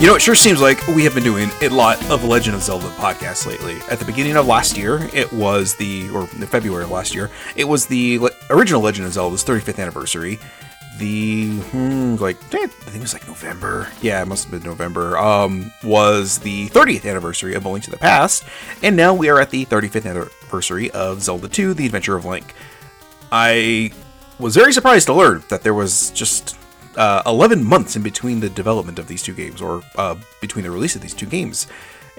You know, it sure seems like we have been doing a lot of Legend of Zelda podcasts lately. At the beginning of last year, in February of last year, it was the original Legend of Zelda's 35th anniversary. I think it was like November. Yeah, it must have been November. Was the 30th anniversary of A Link to the Past, and now we are at the 35th anniversary of Zelda II: The Adventure of Link. I was very surprised to learn that there was just 11 months in between the development of these two games, or between the release of these two games.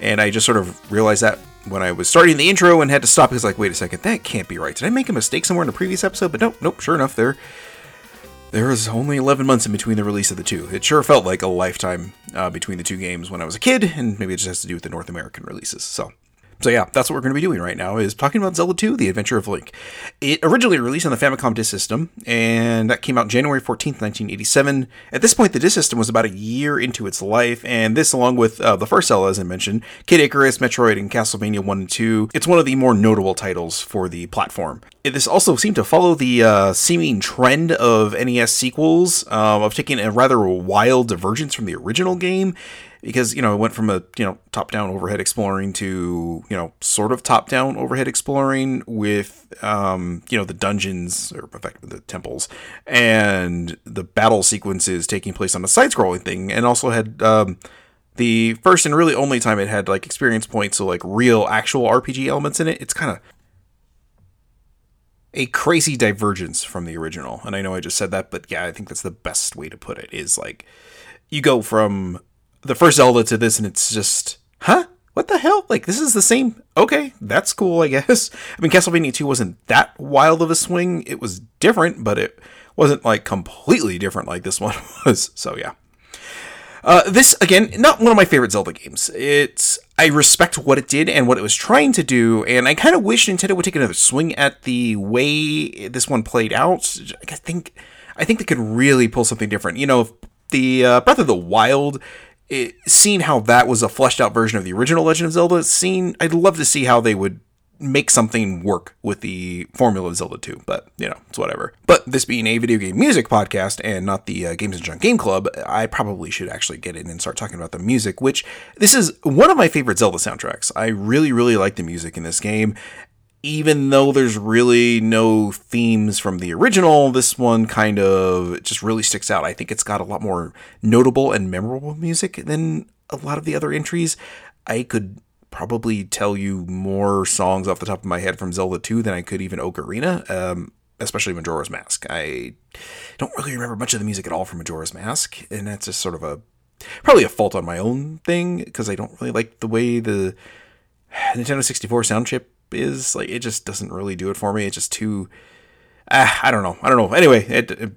And I just sort of realized that when I was starting the intro and had to stop, because, like, wait a second, that can't be right. Did I make a mistake somewhere in a previous episode? But nope, sure enough, there was only 11 months in between the release of the two. It sure felt like a lifetime between the two games when I was a kid, and maybe it just has to do with the North American releases, So yeah, that's what we're going to be doing right now, is talking about Zelda II: The Adventure of Link. It originally released on the Famicom Disk System, and that came out January 14th, 1987. At this point, the Disk System was about a year into its life, and this, along with the first Zelda, as I mentioned, Kid Icarus, Metroid, and Castlevania 1 and 2, it's one of the more notable titles for the platform. This also seemed to follow the seeming trend of NES sequels, of taking a rather wild divergence from the original game. Because, you know, it went from a, you know, top-down overhead exploring to, you know, sort of top-down overhead exploring with, you know, the dungeons, or effectively the temples, and the battle sequences taking place on a side-scrolling thing, and also had the first and really only time it had, like, experience points, so, like, real, actual RPG elements in it. It's kind of a crazy divergence from the original. And I know I just said that, but, yeah, I think that's the best way to put it, is, like, you go from the first Zelda to this, and it's just, huh? What the hell? Like, this is the same? Okay, that's cool, I guess. I mean, Castlevania 2 wasn't that wild of a swing. It was different, but it wasn't, like, completely different like this one was. So, yeah. This, again, not one of my favorite Zelda games. I respect what it did and what it was trying to do, and I kind of wish Nintendo would take another swing at the way this one played out. I think they could really pull something different. You know, the Breath of the Wild, seeing how that was a fleshed out version of the original Legend of Zelda, I'd love to see how they would make something work with the formula of Zelda 2, but, you know, it's whatever. But this being a video game music podcast and not the Games and Junk Game Club, I probably should actually get in and start talking about the music, which this is one of my favorite Zelda soundtracks. I really, really like the music in this game. Even though there's really no themes from the original, this one kind of just really sticks out. I think it's got a lot more notable and memorable music than a lot of the other entries. I could probably tell you more songs off the top of my head from Zelda 2 than I could even Ocarina, especially Majora's Mask. I don't really remember much of the music at all from Majora's Mask, and that's just sort of probably a fault on my own thing, because I don't really like the way the Nintendo 64 sound chip is. Like, it just doesn't really do it for me. It's just too I don't know. Anyway,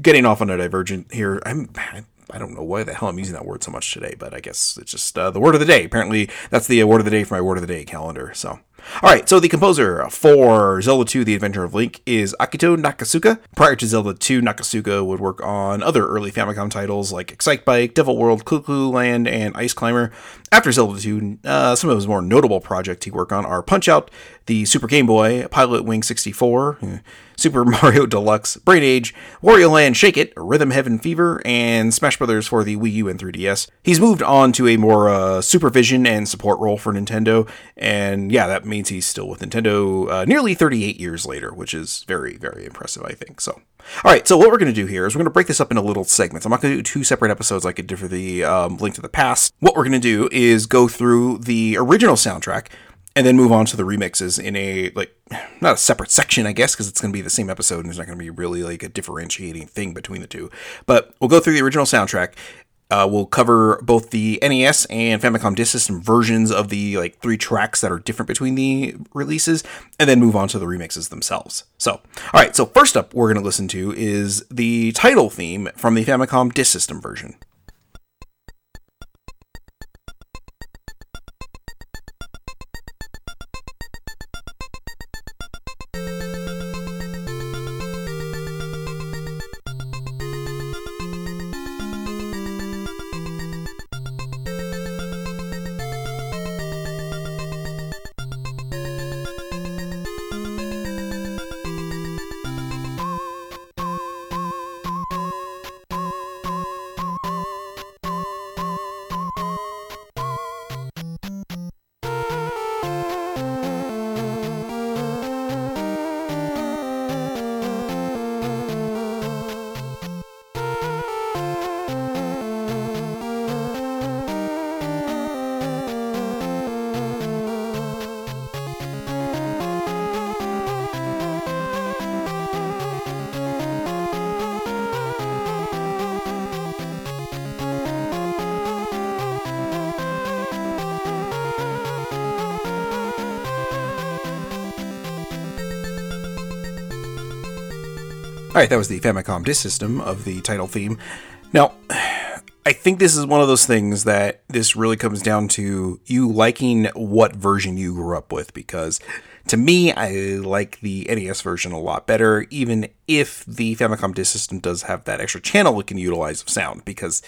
getting off on a divergent here. I don't know why the hell I'm using that word so much today, but I guess it's just the word of the day. Apparently that's the word of the day for my word of the day calendar. So all right, so the composer for Zelda II: The Adventure of Link is Akito Nakatsuka. Prior to Zelda II, Nakatsuka would work on other early Famicom titles like Excite Bike, Devil World, Cuckoo Land, and Ice Climber. After Zelda II, some of his more notable projects he worked on are Punch-Out!, the Super Game Boy, Pilot Wing 64, Super Mario Deluxe, Brain Age, Wario Land Shake It, Rhythm Heaven Fever, and Smash Brothers for the Wii U and 3DS. He's moved on to a more supervision and support role for Nintendo, and yeah, that means he's still with Nintendo nearly 38 years later, which is very, very impressive, I think. So, all right, so what we're going to do here is we're going to break this up into little segments. I'm not going to do two separate episodes like I did for the Link to the Past. What we're going to do is go through the original soundtrack, and then move on to the remixes in a, like, not a separate section, I guess, because it's going to be the same episode and there's not going to be really, like, a differentiating thing between the two. But we'll go through the original soundtrack. We'll cover both the NES and Famicom Disk System versions of the, like, three tracks that are different between the releases, and then move on to the remixes themselves. So, all right, so first up we're going to listen to is the title theme from the Famicom Disk System version. All right, that was the Famicom Disk System of the title theme. Now, I think this is one of those things that this really comes down to you liking what version you grew up with, because to me, I like the NES version a lot better, even if the Famicom Disk System does have that extra channel it can utilize of sound, because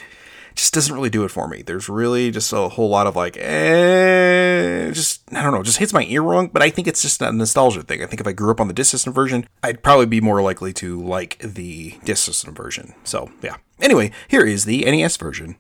it just doesn't really do it for me. There's really just a whole lot of like, I don't know, just hits my ear wrong, but I think it's just a nostalgia thing. I think if I grew up on the Disk System version, I'd probably be more likely to like the Disk System version. So, yeah. Anyway, here is the NES version.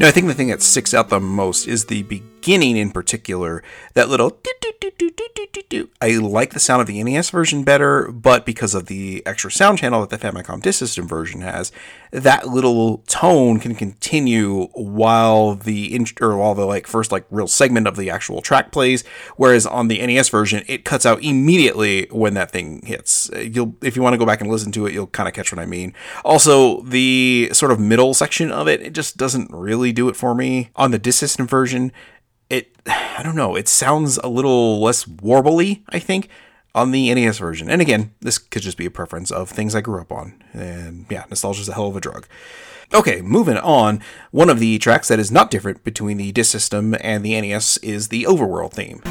No, I think the thing that sticks out the most is the beginning in particular. That little do-do-do-do-do-do-do. I like the sound of the NES version better, but because of the extra sound channel that the Famicom Disk System version has, that little tone can continue while the first real segment of the actual track plays. Whereas on the NES version, it cuts out immediately when that thing hits. If you want to go back and listen to it, you'll kind of catch what I mean. Also, the sort of middle section of it just doesn't really do it for me. On the Disk System version, it sounds a little less warbly, I think, on the NES version. And again, this could just be a preference of things I grew up on. And yeah, nostalgia's a hell of a drug. Okay, moving on. One of the tracks that is not different between the Disk System and the NES is the Overworld theme.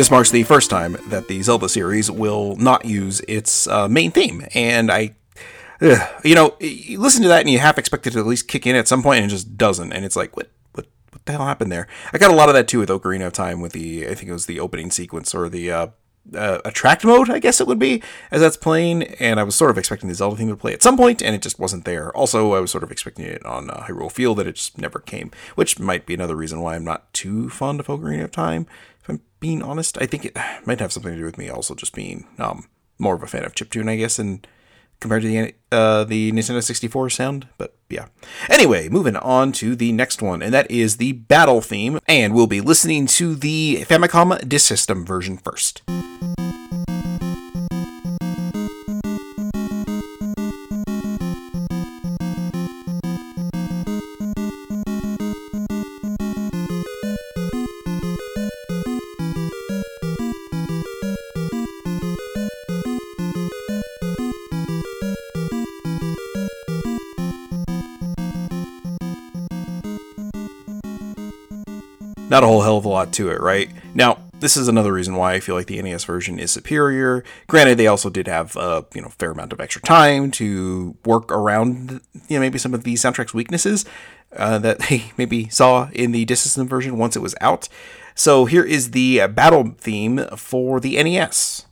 This marks the first time that the Zelda series will not use its main theme, and you listen to that and you half expect it to at least kick in at some point, and it just doesn't, and it's like, what the hell happened there? I got a lot of that too with Ocarina of Time with the, I think it was the opening sequence or the attract mode, I guess it would be, as that's playing, and I was sort of expecting the Zelda theme to play at some point, and it just wasn't there. Also, I was sort of expecting it on Hyrule Field, and it just never came, which might be another reason why I'm not too fond of Ocarina of Time, if I'm being honest. I think it might have something to do with me also just being more of a fan of chiptune, I guess, and compared to the Nintendo 64 sound, but yeah. Anyway, moving on to the next one, and that is the battle theme, and we'll be listening to the Famicom Disk System version first. Not a whole hell of a lot to it, right? Now, this is another reason why I feel like the NES version is superior. Granted, they also did have a fair amount of extra time to work around, maybe some of the soundtrack's weaknesses that they maybe saw in the Disk System version once it was out. So here is the battle theme for the NES.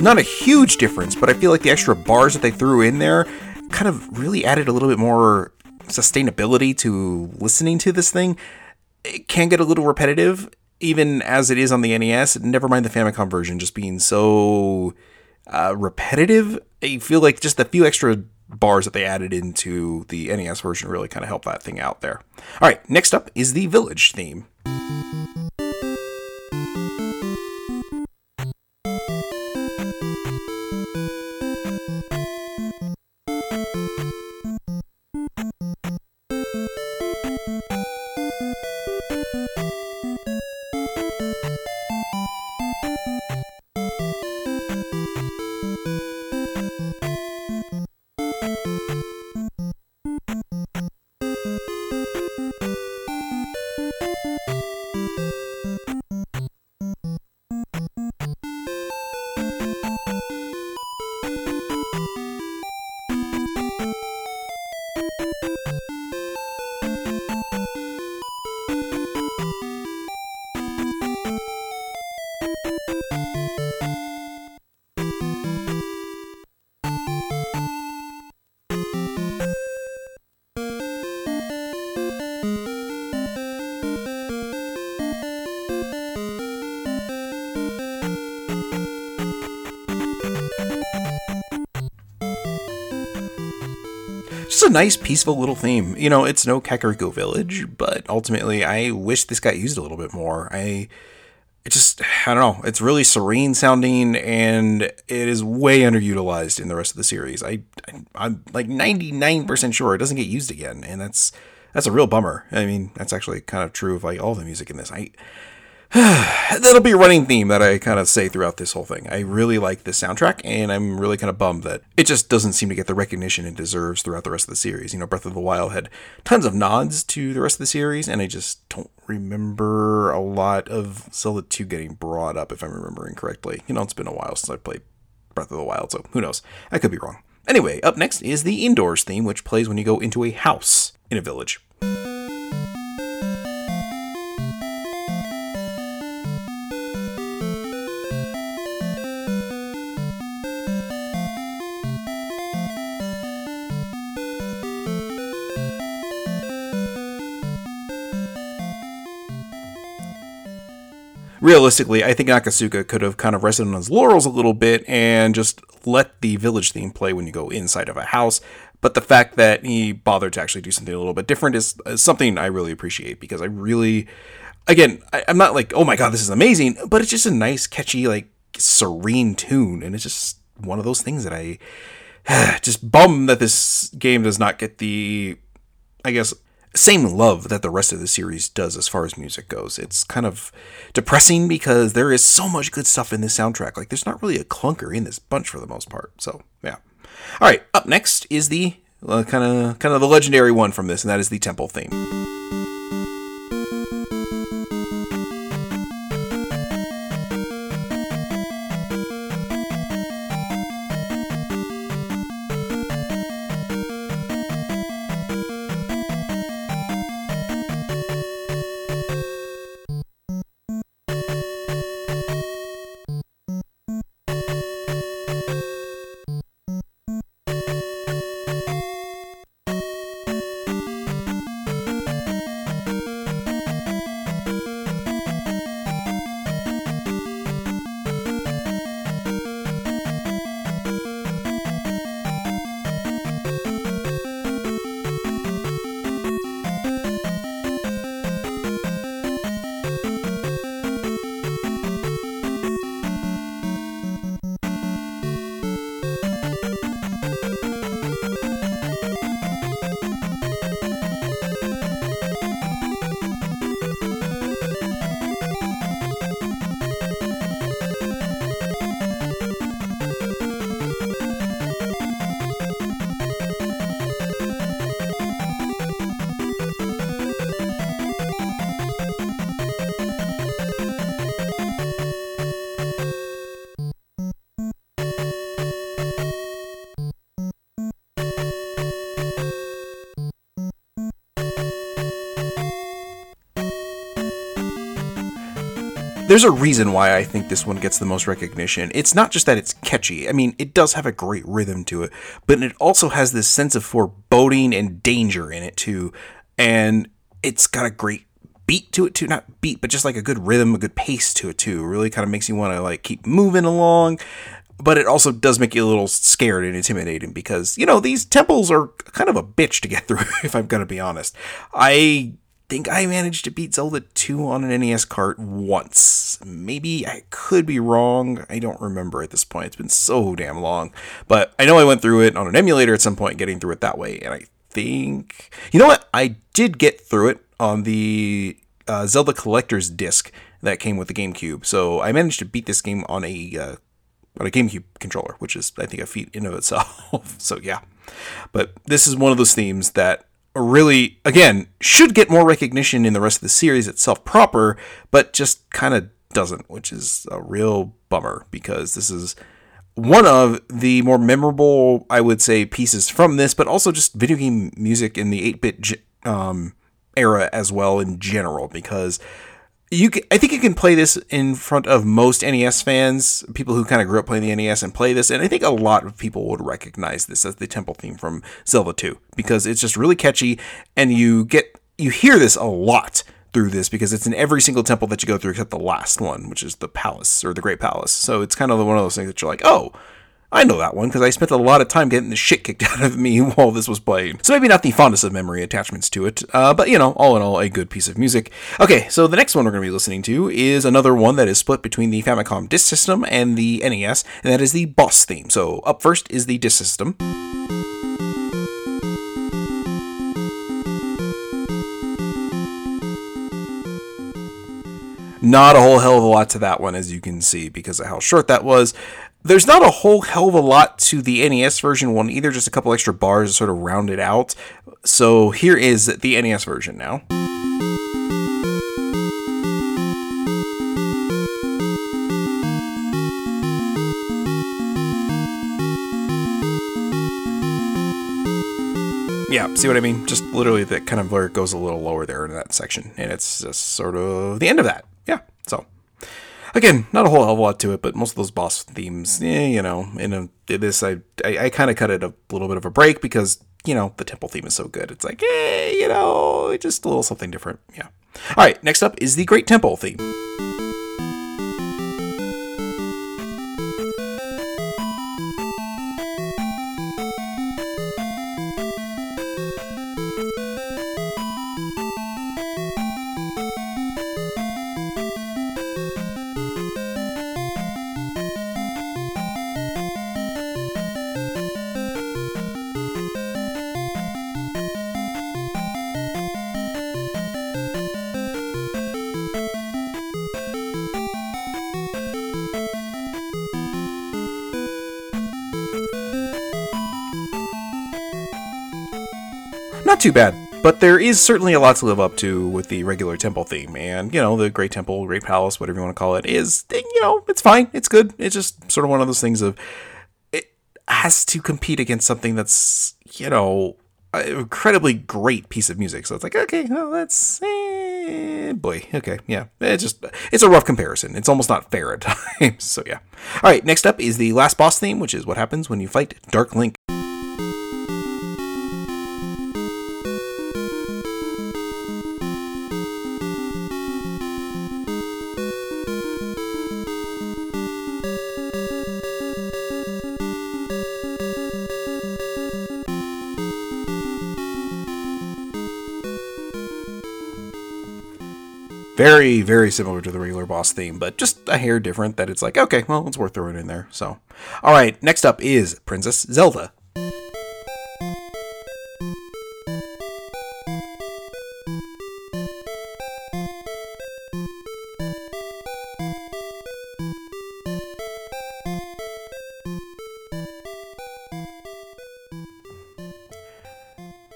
Not a huge difference, but I feel like the extra bars that they threw in there kind of really added a little bit more sustainability to listening to this thing. It can get a little repetitive, even as it is on the NES, never mind the Famicom version just being so repetitive. I feel like just the few extra bars that they added into the NES version really kind of helped that thing out there. All right, next up is the Village theme. Just a nice, peaceful little theme. It's no Kakariko Village, but ultimately, I wish this got used a little bit more. I don't know. It's really serene sounding, and it is way underutilized in the rest of the series. I'm like 99% sure it doesn't get used again, and that's a real bummer. I mean, that's actually kind of true of like all the music in this. That'll be a running theme that I kind of say throughout this whole thing. I really like this soundtrack, and I'm really kind of bummed that it just doesn't seem to get the recognition it deserves throughout the rest of the series. Breath of the Wild had tons of nods to the rest of the series, and I just don't remember a lot of Zelda 2 getting brought up, if I'm remembering correctly. It's been a while since I played Breath of the Wild, so who knows? I could be wrong. Anyway, up next is the Indoors theme, which plays when you go into a house in a village. Realistically, I think Nakatsuka could have kind of rested on his laurels a little bit and just let the village theme play when you go inside of a house. But the fact that he bothered to actually do something a little bit different is something I really appreciate, because I really again, I'm not like, oh my God, this is amazing, but it's just a nice, catchy, like serene tune. And it's just one of those things that I just bummed that this game does not get the, I guess, same love that the rest of the series does as far as music goes. It's kind of depressing because there is so much good stuff in this soundtrack. Like, there's not really a clunker in this bunch for the most part. So, yeah. All right, up next is the kind of the legendary one from this, and that is the temple theme. There's a reason why I think this one gets the most recognition. It's not just that it's catchy. I mean, it does have a great rhythm to it, but it also has this sense of foreboding and danger in it too. And it's got a great beat to it too. Not beat, but just like a good rhythm, a good pace to it too. It really kind of makes you want to like keep moving along. But it also does make you a little scared and intimidating because, you know, these temples are kind of a bitch to get through, if I'm going to be honest. I think I managed to beat Zelda 2 on an NES cart once. Maybe I could be wrong. I don't remember at this point. It's been so damn long. But I know I went through it on an emulator at some point, getting through it that way. And I think... You know what? I did get through it on the Zelda Collector's disc that came with the GameCube. So I managed to beat this game on a GameCube controller, which is, I think, a feat in of itself. So, yeah. But this is one of those themes that really, again, should get more recognition in the rest of the series itself proper, but just kind of doesn't, which is a real bummer because this is one of the more memorable, I would say, pieces from this, but also just video game music in the 8-bit era as well in general, because I think you can play this in front of most NES fans, people who kind of grew up playing the NES and play this, and I think a lot of people would recognize this as the temple theme from Zelda 2, because it's just really catchy, and you hear this a lot through this, because it's in every single temple that you go through except the last one, which is the palace, or the Great Palace, so it's kind of one of those things that you're like, oh, I know that one because I spent a lot of time getting the shit kicked out of me while this was playing. So maybe not the fondest of memory attachments to it, but you know, all in all, a good piece of music. Okay, so the next one we're going to be listening to is another one that is split between the Famicom Disk System and the NES, and that is the boss theme. So up first is the Disk System. Not a whole hell of a lot to that one, as you can see, because of how short that was. There's not a whole hell of a lot to the NES version one either, just a couple extra bars to sort of round it out. So here is the NES version now. Yeah, see what I mean? Just literally that kind of blur goes a little lower there in that section. And it's just sort of the end of that. Yeah, so. Again, not a whole hell of a lot to it, but most of those boss themes, you know, I kind of cut it a little bit of a break because, you know, the temple theme is so good. It's like, you know, just a little something different. Yeah. All right, next up is the Great Temple theme. not too bad. But there is certainly a lot to live up to with the regular temple theme. And, you know, the Great Temple, Great Palace, whatever you want to call it, is, you know, it's fine. It's good. It's just sort of one of those things of, it has to compete against something that's, you know, an incredibly great piece of music. So it's like, okay, well, that's, boy, okay, yeah. It's just, it's a rough comparison. It's almost not fair at times. So, yeah. All right, next up is the last boss theme, which is what happens when you fight Dark Link. Very, very similar to the regular boss theme, but just a hair different that it's like, okay, well, it's worth throwing in there. So, all right, next up is Princess Zelda.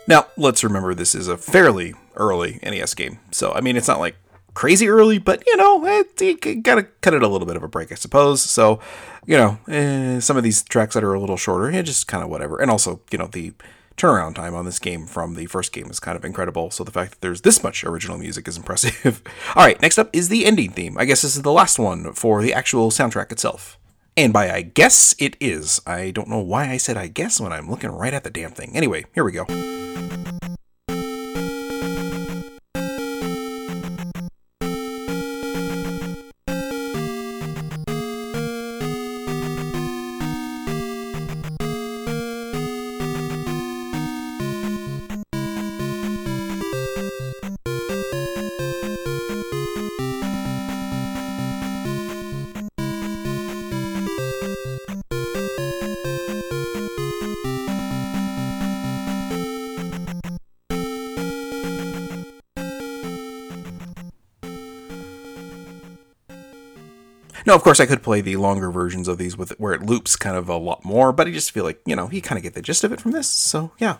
Now, let's remember this is a fairly early NES game. So, I mean, it's not like crazy early, but you know, you gotta cut it a little bit of a break, I suppose. So, you know, some of these tracks that are a little shorter, just kind of whatever. And also, you know, the turnaround time on this game from the first game is kind of incredible. So the fact that there's this much original music is impressive. All right, next up is the ending theme. I guess this is the last one for the actual soundtrack itself. And by I guess, it is. I don't know why I said I guess when I'm looking right at the damn thing. Anyway, here we go. Now, of course, I could play the longer versions of these with where it loops kind of a lot more, but I just feel like, you know, you kind of get the gist of it from this. So, yeah.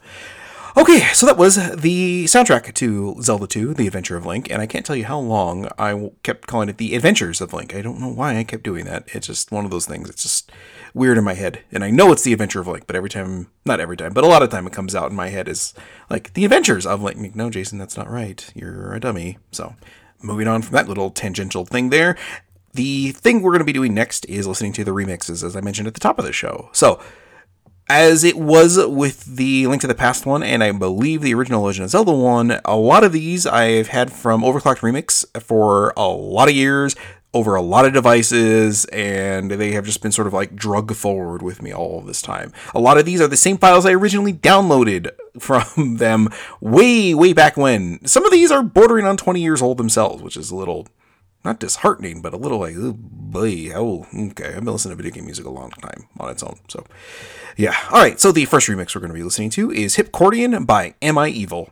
Okay, so that was the soundtrack to Zelda II, The Adventure of Link, and I can't tell you how long I kept calling it The Adventures of Link. I don't know why I kept doing that. It's just one of those things. It's just weird in my head, and I know it's The Adventure of Link, but every time, not every time, but a lot of time it comes out in my head is like, The Adventures of Link. No, Jason, that's not right. You're a dummy. So, moving on from that little tangential thing there. The thing we're going to be doing next is listening to the remixes, as I mentioned at the top of the show. So, as it was with the Link to the Past one, and I believe the original Legend of Zelda one, a lot of these I've had from Overclocked Remix for a lot of years, over a lot of devices, and they have just been sort of like drug forward with me all of this time. A lot of these are the same files I originally downloaded from them way, way back when. Some of these are bordering on 20 years old themselves, which is a little... not disheartening, but a little like, oh, boy, oh, okay, I've been listening to video game music a long time on its own, so, yeah. All right, so the first remix we're going to be listening to is Hipcordion by Am I Evil?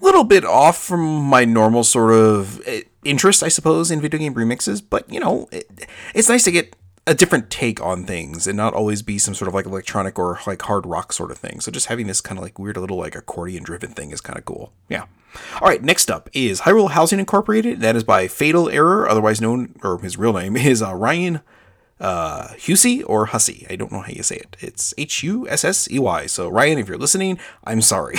little bit off from my normal sort of interest, I suppose, in video game remixes. But, you know, it's nice to get a different take on things and not always be some sort of like electronic or like hard rock sort of thing. So just having this kind of like weird little like accordion driven thing is kind of cool. Yeah. All right. Next up is Hyrule Housing Incorporated. That is by Fatal Error, otherwise known, or his real name is Ryan Hussey or Hussey. I don't know how you say it. It's Hussey. So Ryan, if you're listening, I'm sorry.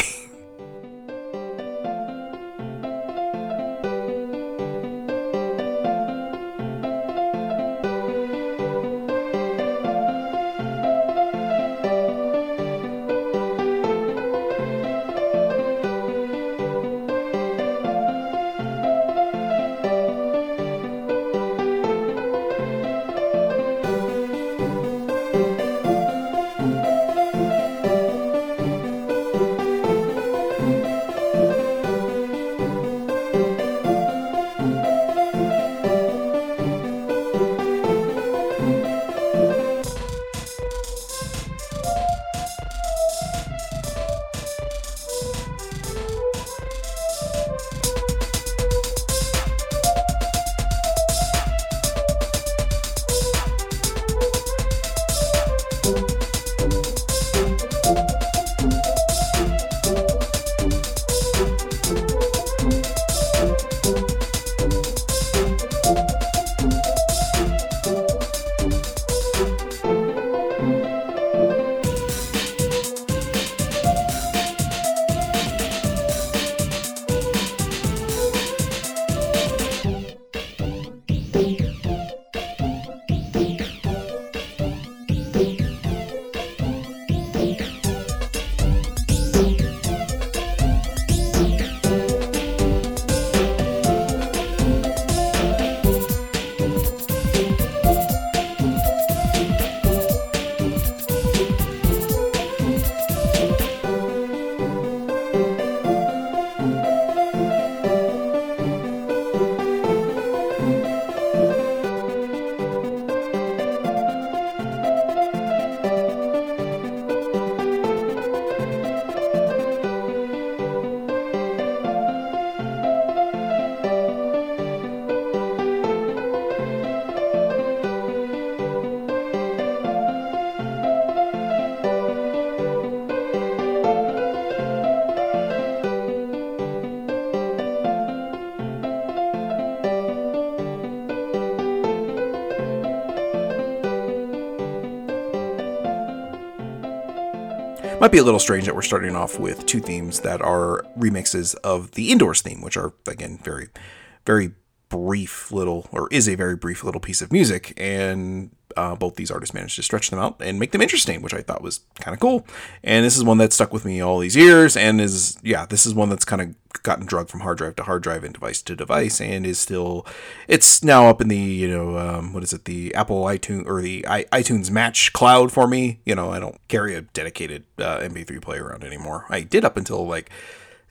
Might be a little strange that we're starting off with two themes that are remixes of the Indoors theme, which are, again, very, very brief little, or is a very brief little piece of music. And both these artists managed to stretch them out and make them interesting, which I thought was kind of cool. And this is one that stuck with me all these years and is, yeah, this is one that's kind of gotten drugged from hard drive to hard drive and device to device and is still, it's now up in the, you know, the Apple iTunes or the iTunes Match cloud for me. You know, I don't carry a dedicated MP3 player around anymore. I did up until like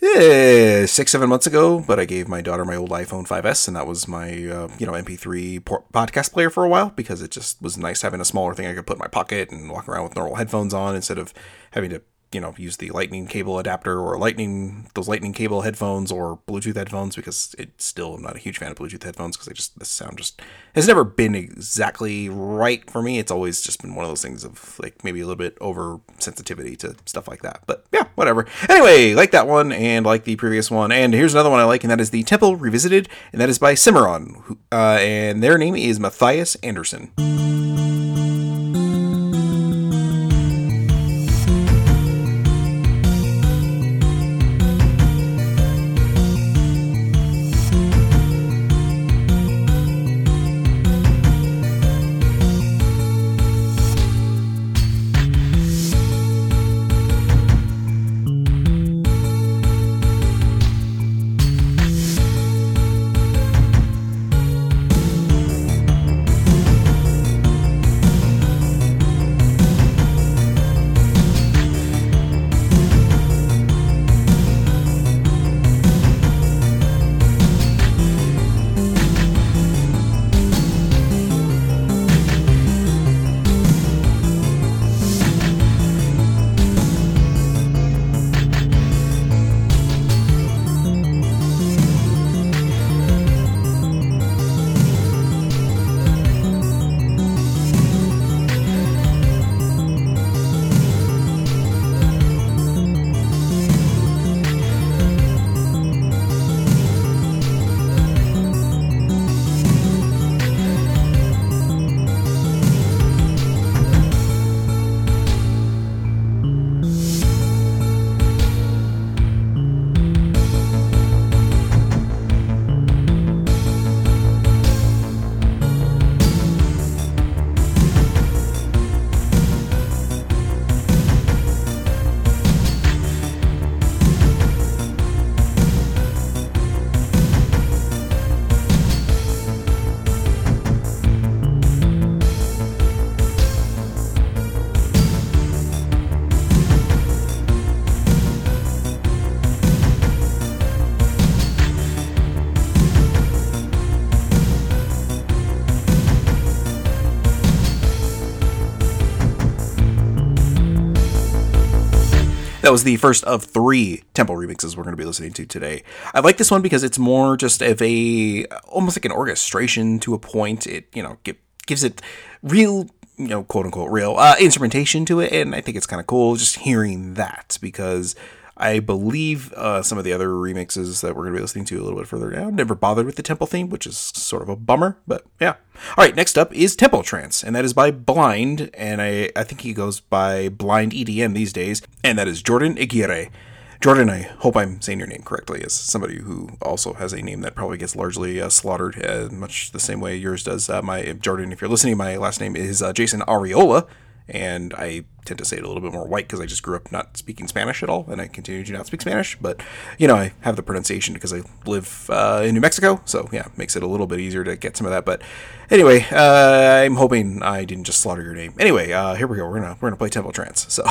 6-7 months ago, but I gave my daughter my old iPhone 5S, and that was my MP3 podcast player for a while because it just was nice having a smaller thing I could put in my pocket and walk around with normal headphones on instead of having to use the lightning cable adapter or lightning cable headphones or Bluetooth headphones, because it's still, I'm not a huge fan of Bluetooth headphones because the sound just has never been exactly right for me. It's always just been one of those things of like maybe a little bit over sensitivity to stuff like that, but yeah, whatever. Anyway, like that one and like the previous one. And here's another one I like, and that is the Temple Revisited, and that is by Cimarron, and their name is Matthias Anderson. That was the first of three tempo remixes we're going to be listening to today. I like this one because it's more just of a, almost like an orchestration to a point. It, you know, gives it real, you know, quote unquote real instrumentation to it. And I think it's kind of cool just hearing that, because I believe some of the other remixes that we're going to be listening to a little bit further down never bothered with the temple theme, which is sort of a bummer, but yeah. All right, next up is Tempo Trance, and that is by Blind, and I think he goes by Blind EDM these days, and that is Jordan Aguirre. Jordan, I hope I'm saying your name correctly, as somebody who also has a name that probably gets largely slaughtered, much the same way yours does. Jordan, if you're listening, my last name is Jason Arriola. And I tend to say it a little bit more white because I just grew up not speaking Spanish at all, and I continue to not speak Spanish. But, you know, I have the pronunciation because I live in New Mexico, so yeah, it makes it a little bit easier to get some of that. But anyway, I'm hoping I didn't just slaughter your name. Anyway, here we go. We're gonna play Tempo Trance. So.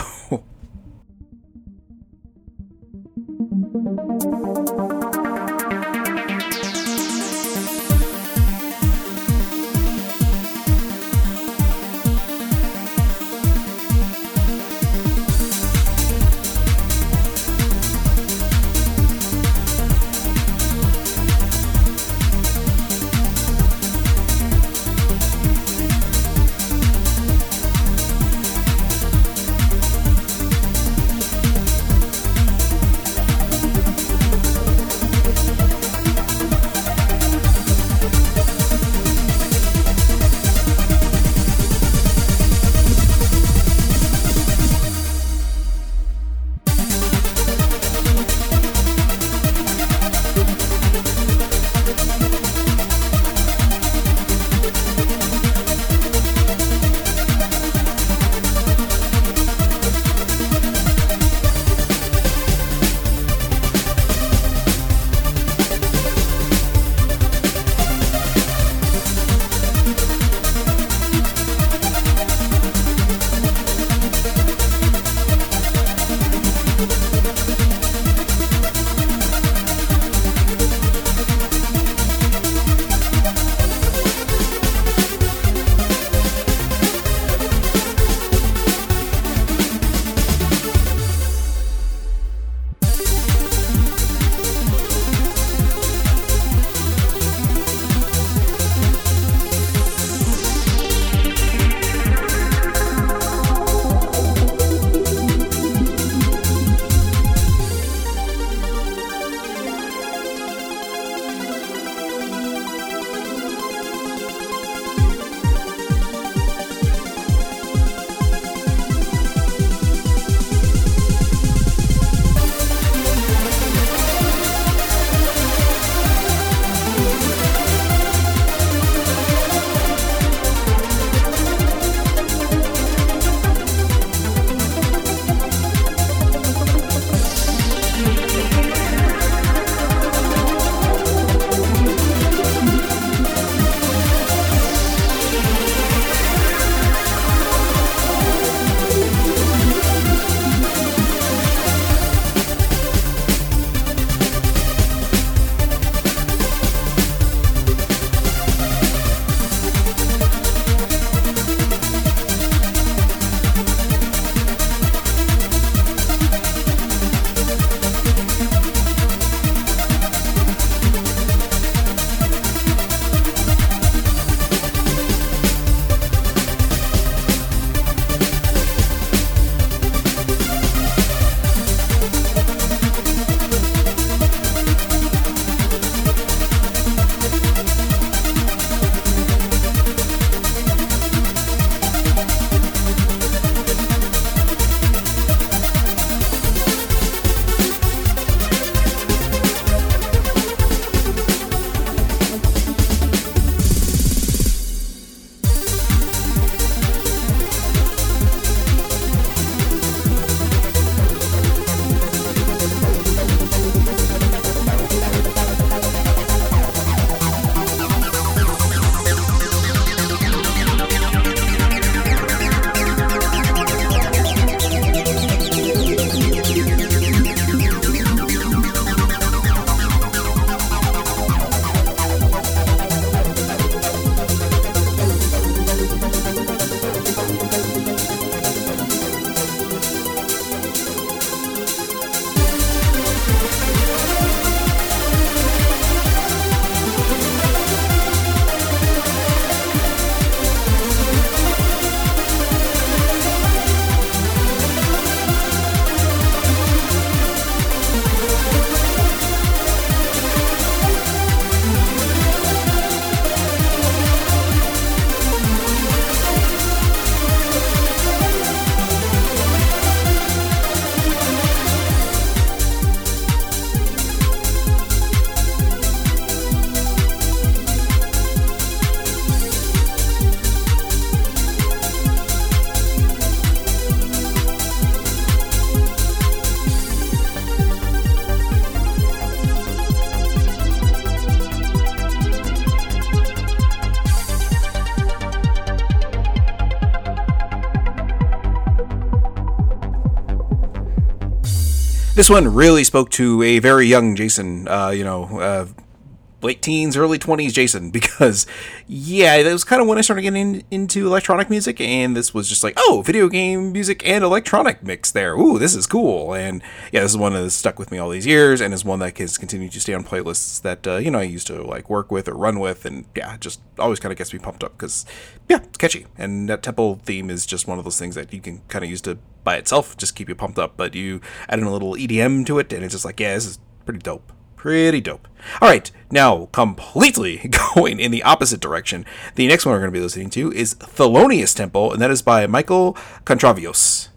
This one really spoke to a very young Jason, late teens, early 20s Jason, because, yeah, that was kind of when I started getting into electronic music, and this was just like, oh, video game music and electronic mix there. Ooh, this is cool. And, yeah, this is one that has stuck with me all these years, and is one that has continued to stay on playlists that, I used to, work with or run with, and, yeah, just always kind of gets me pumped up, because, yeah, it's catchy. And that temple theme is just one of those things that you can kind of use to, by itself, just keep you pumped up, but you add in a little EDM to it, and it's just like, yeah, this is pretty dope. Pretty dope. All right, now completely going in the opposite direction. The next one we're going to be listening to is Thelonious Temple, and that is by Michael Contravios.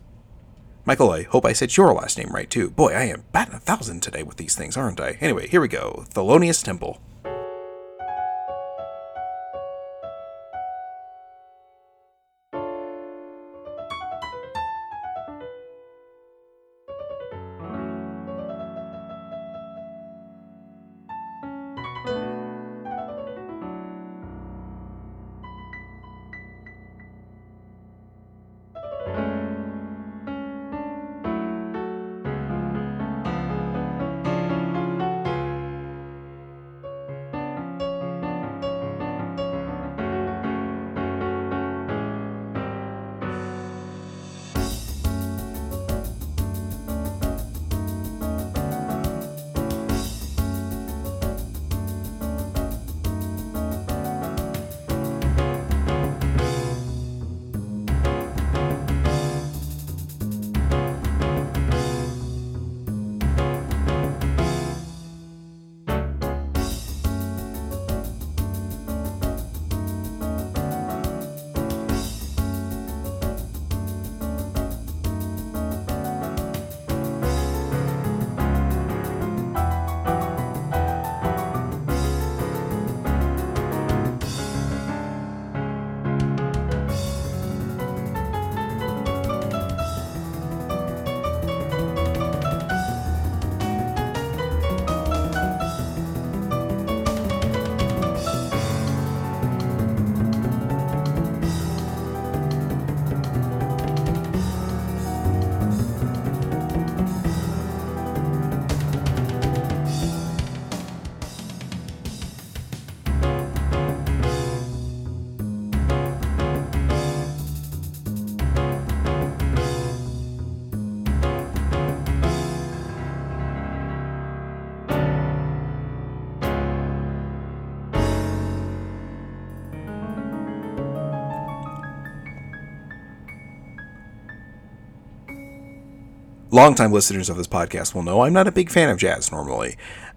Michael, I hope I said your last name right, too. Boy, I am batting 1,000 today with these things, aren't I? Anyway, here we go. Thelonious Temple. Longtime listeners of this podcast will know I'm not a big fan of jazz normally,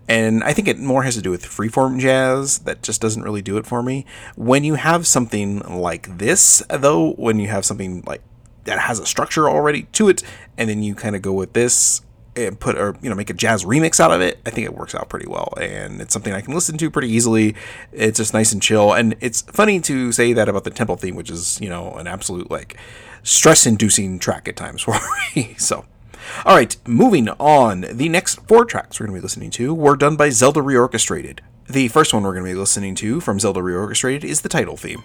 and I think it more has to do with freeform jazz that just doesn't really do it for me. When you have something like this, though, when you have something like that has a structure already to it, and then you kind of go with this and put make a jazz remix out of it, I think it works out pretty well, and it's something I can listen to pretty easily. It's just nice and chill, and it's funny to say that about the temple theme, which is an absolute stress-inducing track at times for me. So. All right, moving on. The next four tracks we're going to be listening to were done by Zelda Reorchestrated. The first one we're going to be listening to from Zelda Reorchestrated is the title theme.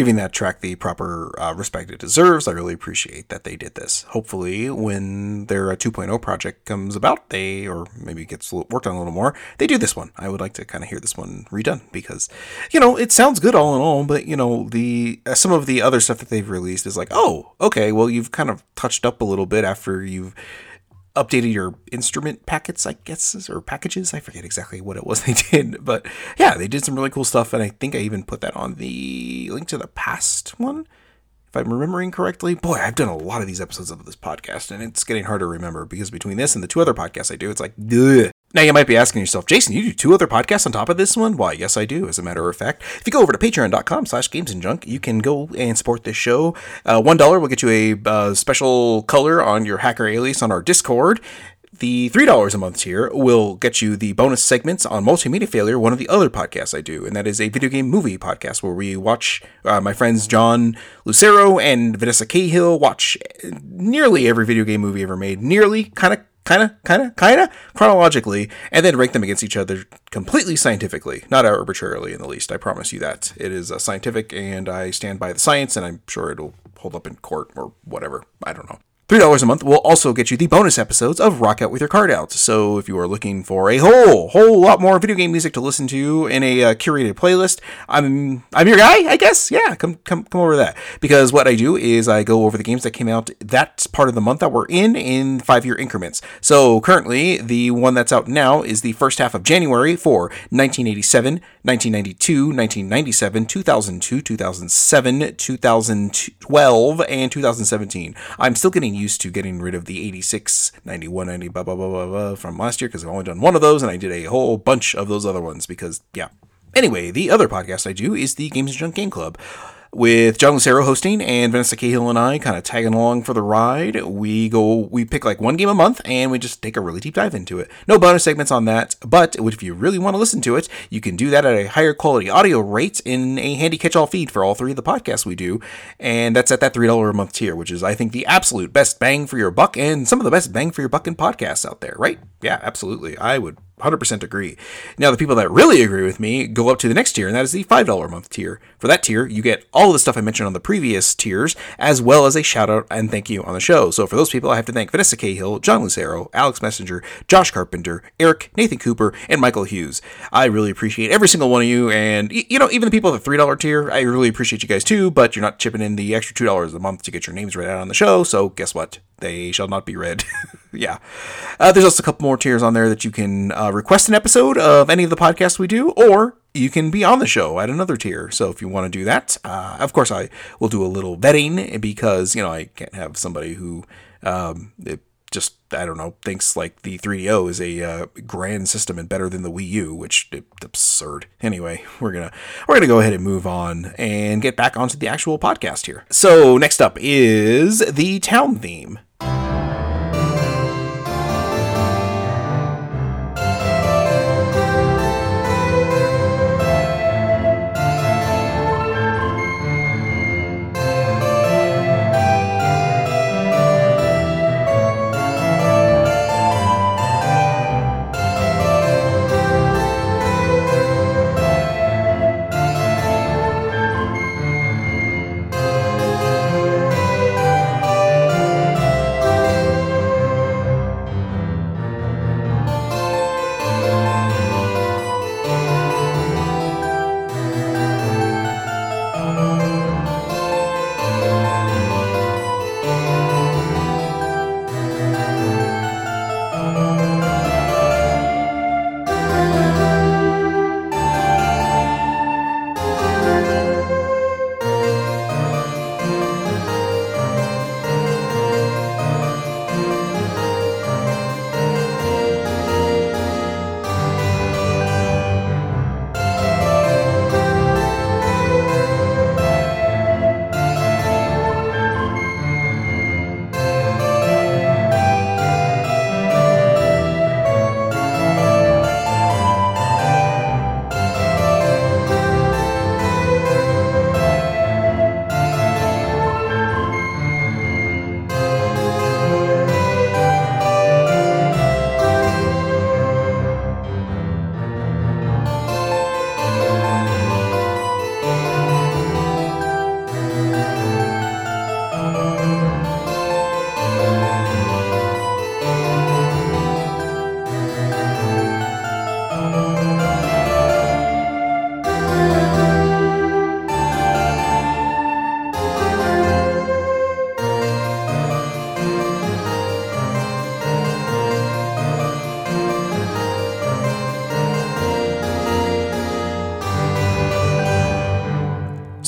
giving that track the proper respect it deserves. I really appreciate that they did this. Hopefully when their 2.0 project comes about, they, or maybe gets worked on a little more, they do this one. I would like to kind of hear this one redone because, you know, it sounds good all in all, but, you know, the some of the other stuff that they've released is like, oh, okay, well, you've kind of touched up a little bit after you've updated your instrument packets, I guess, or packages. I forget exactly what it was they did, but yeah, they did some really cool stuff. And I think I even put that on the Link to the Past one, if I'm remembering correctly. Boy, I've done a lot of these episodes of this podcast, and it's getting harder to remember because between this and the two other podcasts I do, it's like, ugh. Now you might be asking yourself, Jason, you do two other podcasts on top of this one? Why, yes, I do, as a matter of fact. If you go over to patreon.com/gamesandjunk, you can go and support this show. $1 will get you a special color on your hacker alias on our Discord. The $3 a month tier will get you the bonus segments on Multimedia Failure, one of the other podcasts I do, and that is a video game movie podcast where we watch my friends John Lucero and Vanessa Cahill watch nearly every video game movie ever made, nearly, kind of chronologically, and then rank them against each other completely scientifically, not arbitrarily in the least. I promise you that. It is scientific, and I stand by the science, and I'm sure it'll hold up in court or whatever. I don't know. $3 a month will also get you the bonus episodes of Rock Out With Your Card Out. So if you are looking for a whole lot more video game music to listen to in a curated playlist, I'm your guy, I guess. Yeah, come over to that. Because what I do is I go over the games that came out that part of the month that we're in 5-year increments. So currently, the one that's out now is the first half of January for 1987, 1992, 1997, 2002, 2007, 2012, and 2017. I'm still getting used to getting rid of the 86, 91, 90, blah, blah, blah, blah, blah from last year because I've only done one of those, and I did a whole bunch of those other ones because, yeah. Anyway, the other podcast I do is the Games and Junk Game Club, with John Lucero hosting and Vanessa Cahill and I kind of tagging along for the ride. We pick like one game a month and we just take a really deep dive into it. No bonus segments on that, but if you really want to listen to it, you can do that at a higher quality audio rate in a handy catch-all feed for all three of the podcasts we do. And that's at that $3 a month tier, which is, I think, the absolute best bang for your buck and some of the best bang for your buck in podcasts out there, right? Yeah, absolutely. I would 100% agree. Now, the people that really agree with me go up to the next tier, and that is the $5 a month tier. For that tier, you get all the stuff I mentioned on the previous tiers, as well as a shout out and thank you on the show. So for those people, I have to thank Vanessa Cahill, John Lucero, Alex Messenger, Josh Carpenter, Eric, Nathan Cooper, and Michael Hughes. I really appreciate every single one of you, and you know, even the people at the $3 tier, I really appreciate you guys too, but you're not chipping in the extra $2 a month to get your names read out on the show, so guess what? They shall not be read. Yeah. There's also a couple more tiers on there that you can request an episode of any of the podcasts we do, or you can be on the show at another tier. So if you want to do that, of course, I will do a little vetting because, you know, I can't have somebody who thinks like the 3DO is a grand system and better than the Wii U, which is absurd. Anyway, we're gonna go ahead and move on and get back onto the actual podcast here. So next up is the town theme.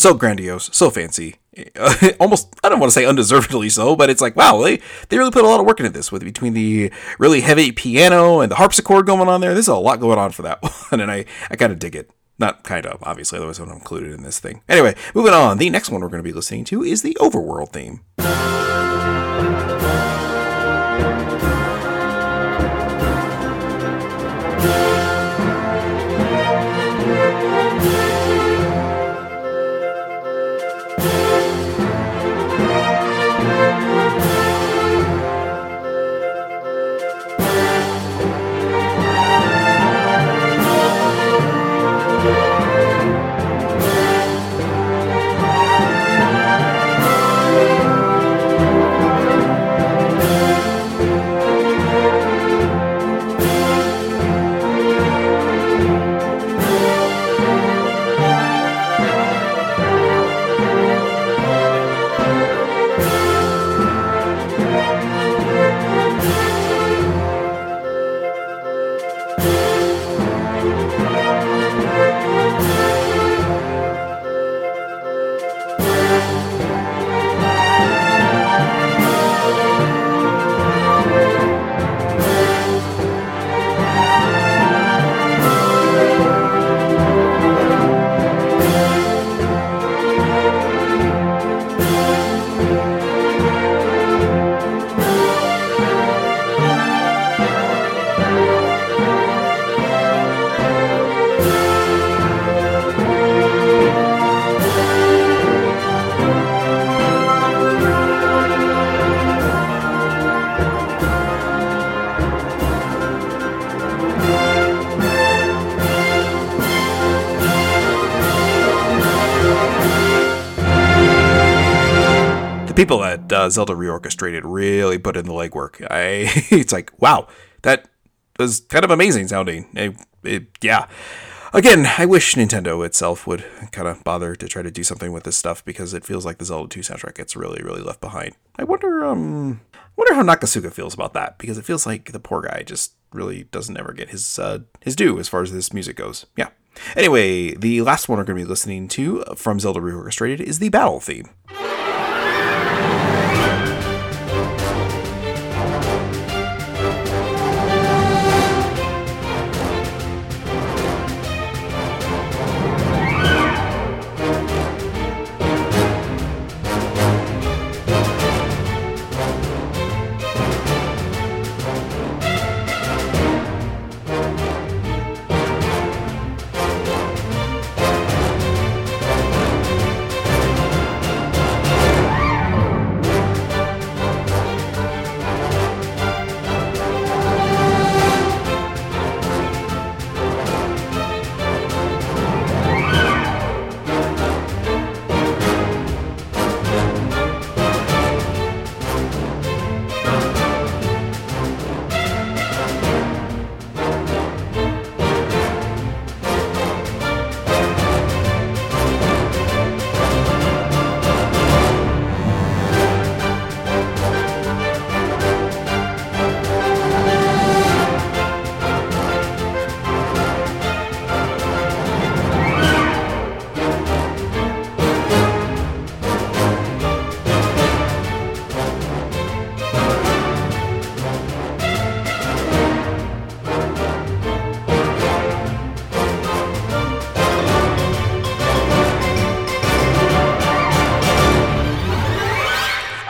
so grandiose, so fancy, almost, I don't want to say undeservedly so, but it's like, wow, they really put a lot of work into this, with between the really heavy piano and the harpsichord going on there. There's a lot going on for that one, and I kind of dig it. Not kind of, obviously, otherwise I'm not included in this thing. Anyway, moving on, the next one we're going to be listening to is the Overworld theme. People at Zelda Reorchestrated really put in the legwork. It's like, wow, that was kind of amazing sounding. Yeah. Again, I wish Nintendo itself would kind of bother to try to do something with this stuff, because it feels like the Zelda 2 soundtrack gets really, really left behind. I wonder how Nakatsuka feels about that, because it feels like the poor guy just really doesn't ever get his due as far as this music goes. Yeah. Anyway, the last one we're going to be listening to from Zelda Reorchestrated is the Battle theme.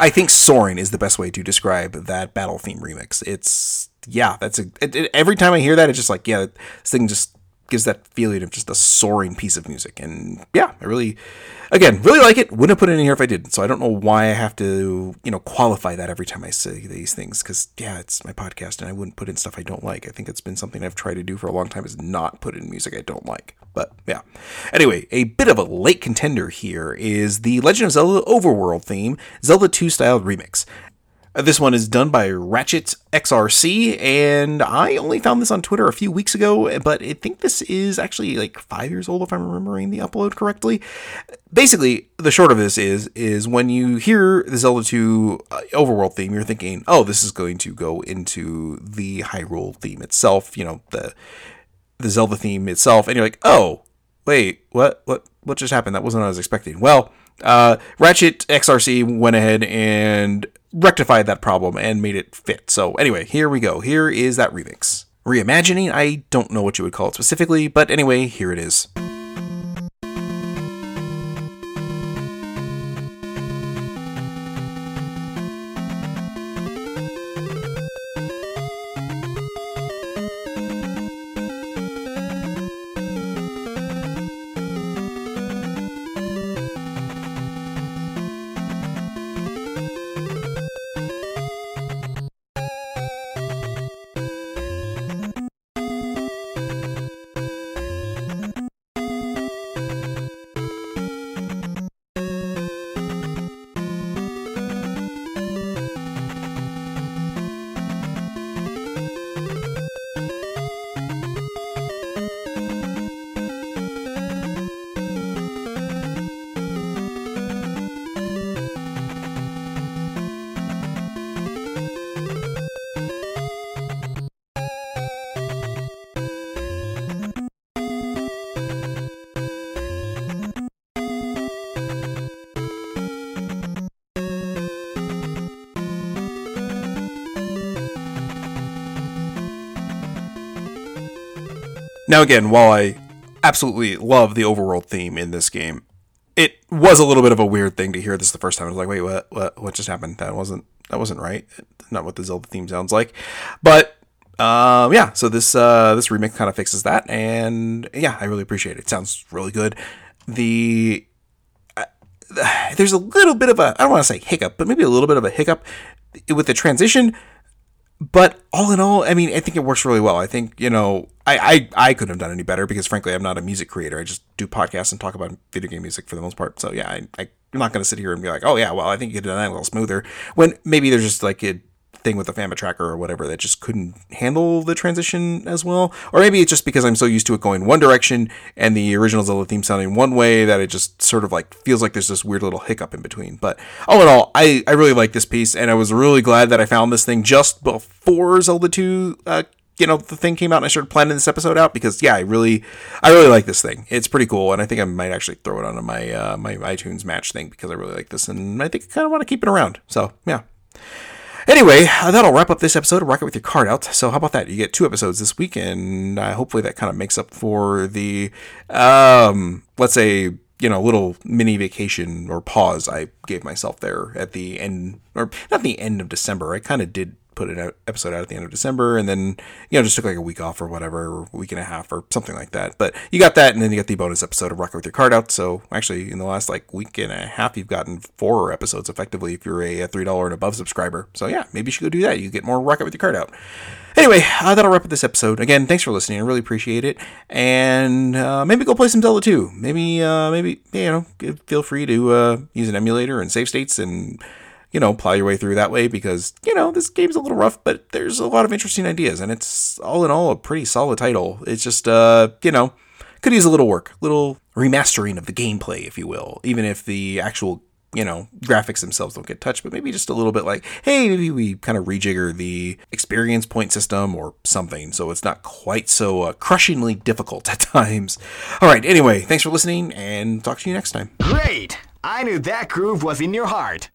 I think soaring is the best way to describe that Battle theme remix. It's, yeah, that's every time I hear that, it's just like, yeah, this thing just gives that feeling of just a soaring piece of music. And yeah, I really like it. Wouldn't have put it in here if I didn't. So I don't know why I have to, qualify that every time I say these things, because yeah, it's my podcast and I wouldn't put in stuff I don't like. I think it's been something I've tried to do for a long time, is not put in music I don't like. But yeah. Anyway, a bit of a late contender here is the Legend of Zelda Overworld theme, Zelda 2 style remix. This one is done by Ratchet XRC, and I only found this on Twitter a few weeks ago, but I think this is actually like 5 years old, if I'm remembering the upload correctly. Basically, the short of this is when you hear the Zelda 2 Overworld theme, you're thinking, oh, this is going to go into the Hyrule theme itself, the Zelda theme itself, and you're like, oh, wait, what just happened? That wasn't what I was expecting. Well, Ratchet XRC went ahead and rectified that problem and made it fit. So anyway, here we go. Here is that remix. Reimagining? I don't know what you would call it specifically, but anyway, here it is. Now again, while I absolutely love the overworld theme in this game, it was a little bit of a weird thing to hear this the first time. I was like, wait, what just happened? That wasn't right. Not what the Zelda theme sounds like. But yeah, so this remix kind of fixes that, and yeah, I really appreciate it. It sounds really good. There's a little bit of a, I don't want to say hiccup, but maybe a little bit of a hiccup with the transition. But all in all, I mean, I think it works really well. I think, you know, I couldn't have done any better because, frankly, I'm not a music creator. I just do podcasts and talk about video game music for the most part. So, yeah, I'm not going to sit here and be like, oh, yeah, well, I think you could have done that a little smoother. When maybe there's just like a thing with the Fama tracker or whatever that just couldn't handle the transition as well. Or maybe it's just because I'm so used to it going one direction and the original Zelda theme sounding one way that it just sort of like feels like there's this weird little hiccup in between. But all in all, I really like this piece, and I was really glad that I found this thing just before Zelda 2, the thing came out, and I started planning this episode out because, yeah, I really like this thing. It's pretty cool, and I think I might actually throw it onto my my iTunes match thing because I really like this, and I think I kind of want to keep it around. So, yeah. Anyway, that'll wrap up this episode of Rock It With Your Card Out. So how about that? You get 2 episodes this week, and hopefully that kind of makes up for the, let's say, little mini vacation or pause I gave myself there at the end, or not the end of December. I kind of did put an episode out at the end of December, and then, just took like a week off or whatever, or a week and a half or something like that. But you got that, and then you got the bonus episode of Rock It With Your Card Out. So actually, in the last like week and a half, you've gotten 4 episodes effectively if you're a $3 and above subscriber. So yeah, maybe you should go do that. You get more Rock It With Your Card Out. Anyway, that'll wrap up this episode. Again, thanks for listening. I really appreciate it. And maybe go play some Zelda 2. Maybe feel free to use an emulator and save states and plow your way through that way because, this game's a little rough, but there's a lot of interesting ideas, and it's all in all a pretty solid title. It's just, could use a little work, little remastering of the gameplay, if you will, even if the actual, graphics themselves don't get touched, but maybe just a little bit like, hey, maybe we kind of rejigger the experience point system or something so it's not quite so crushingly difficult at times. All right, anyway, thanks for listening, and talk to you next time. Great! I knew that groove was in your heart.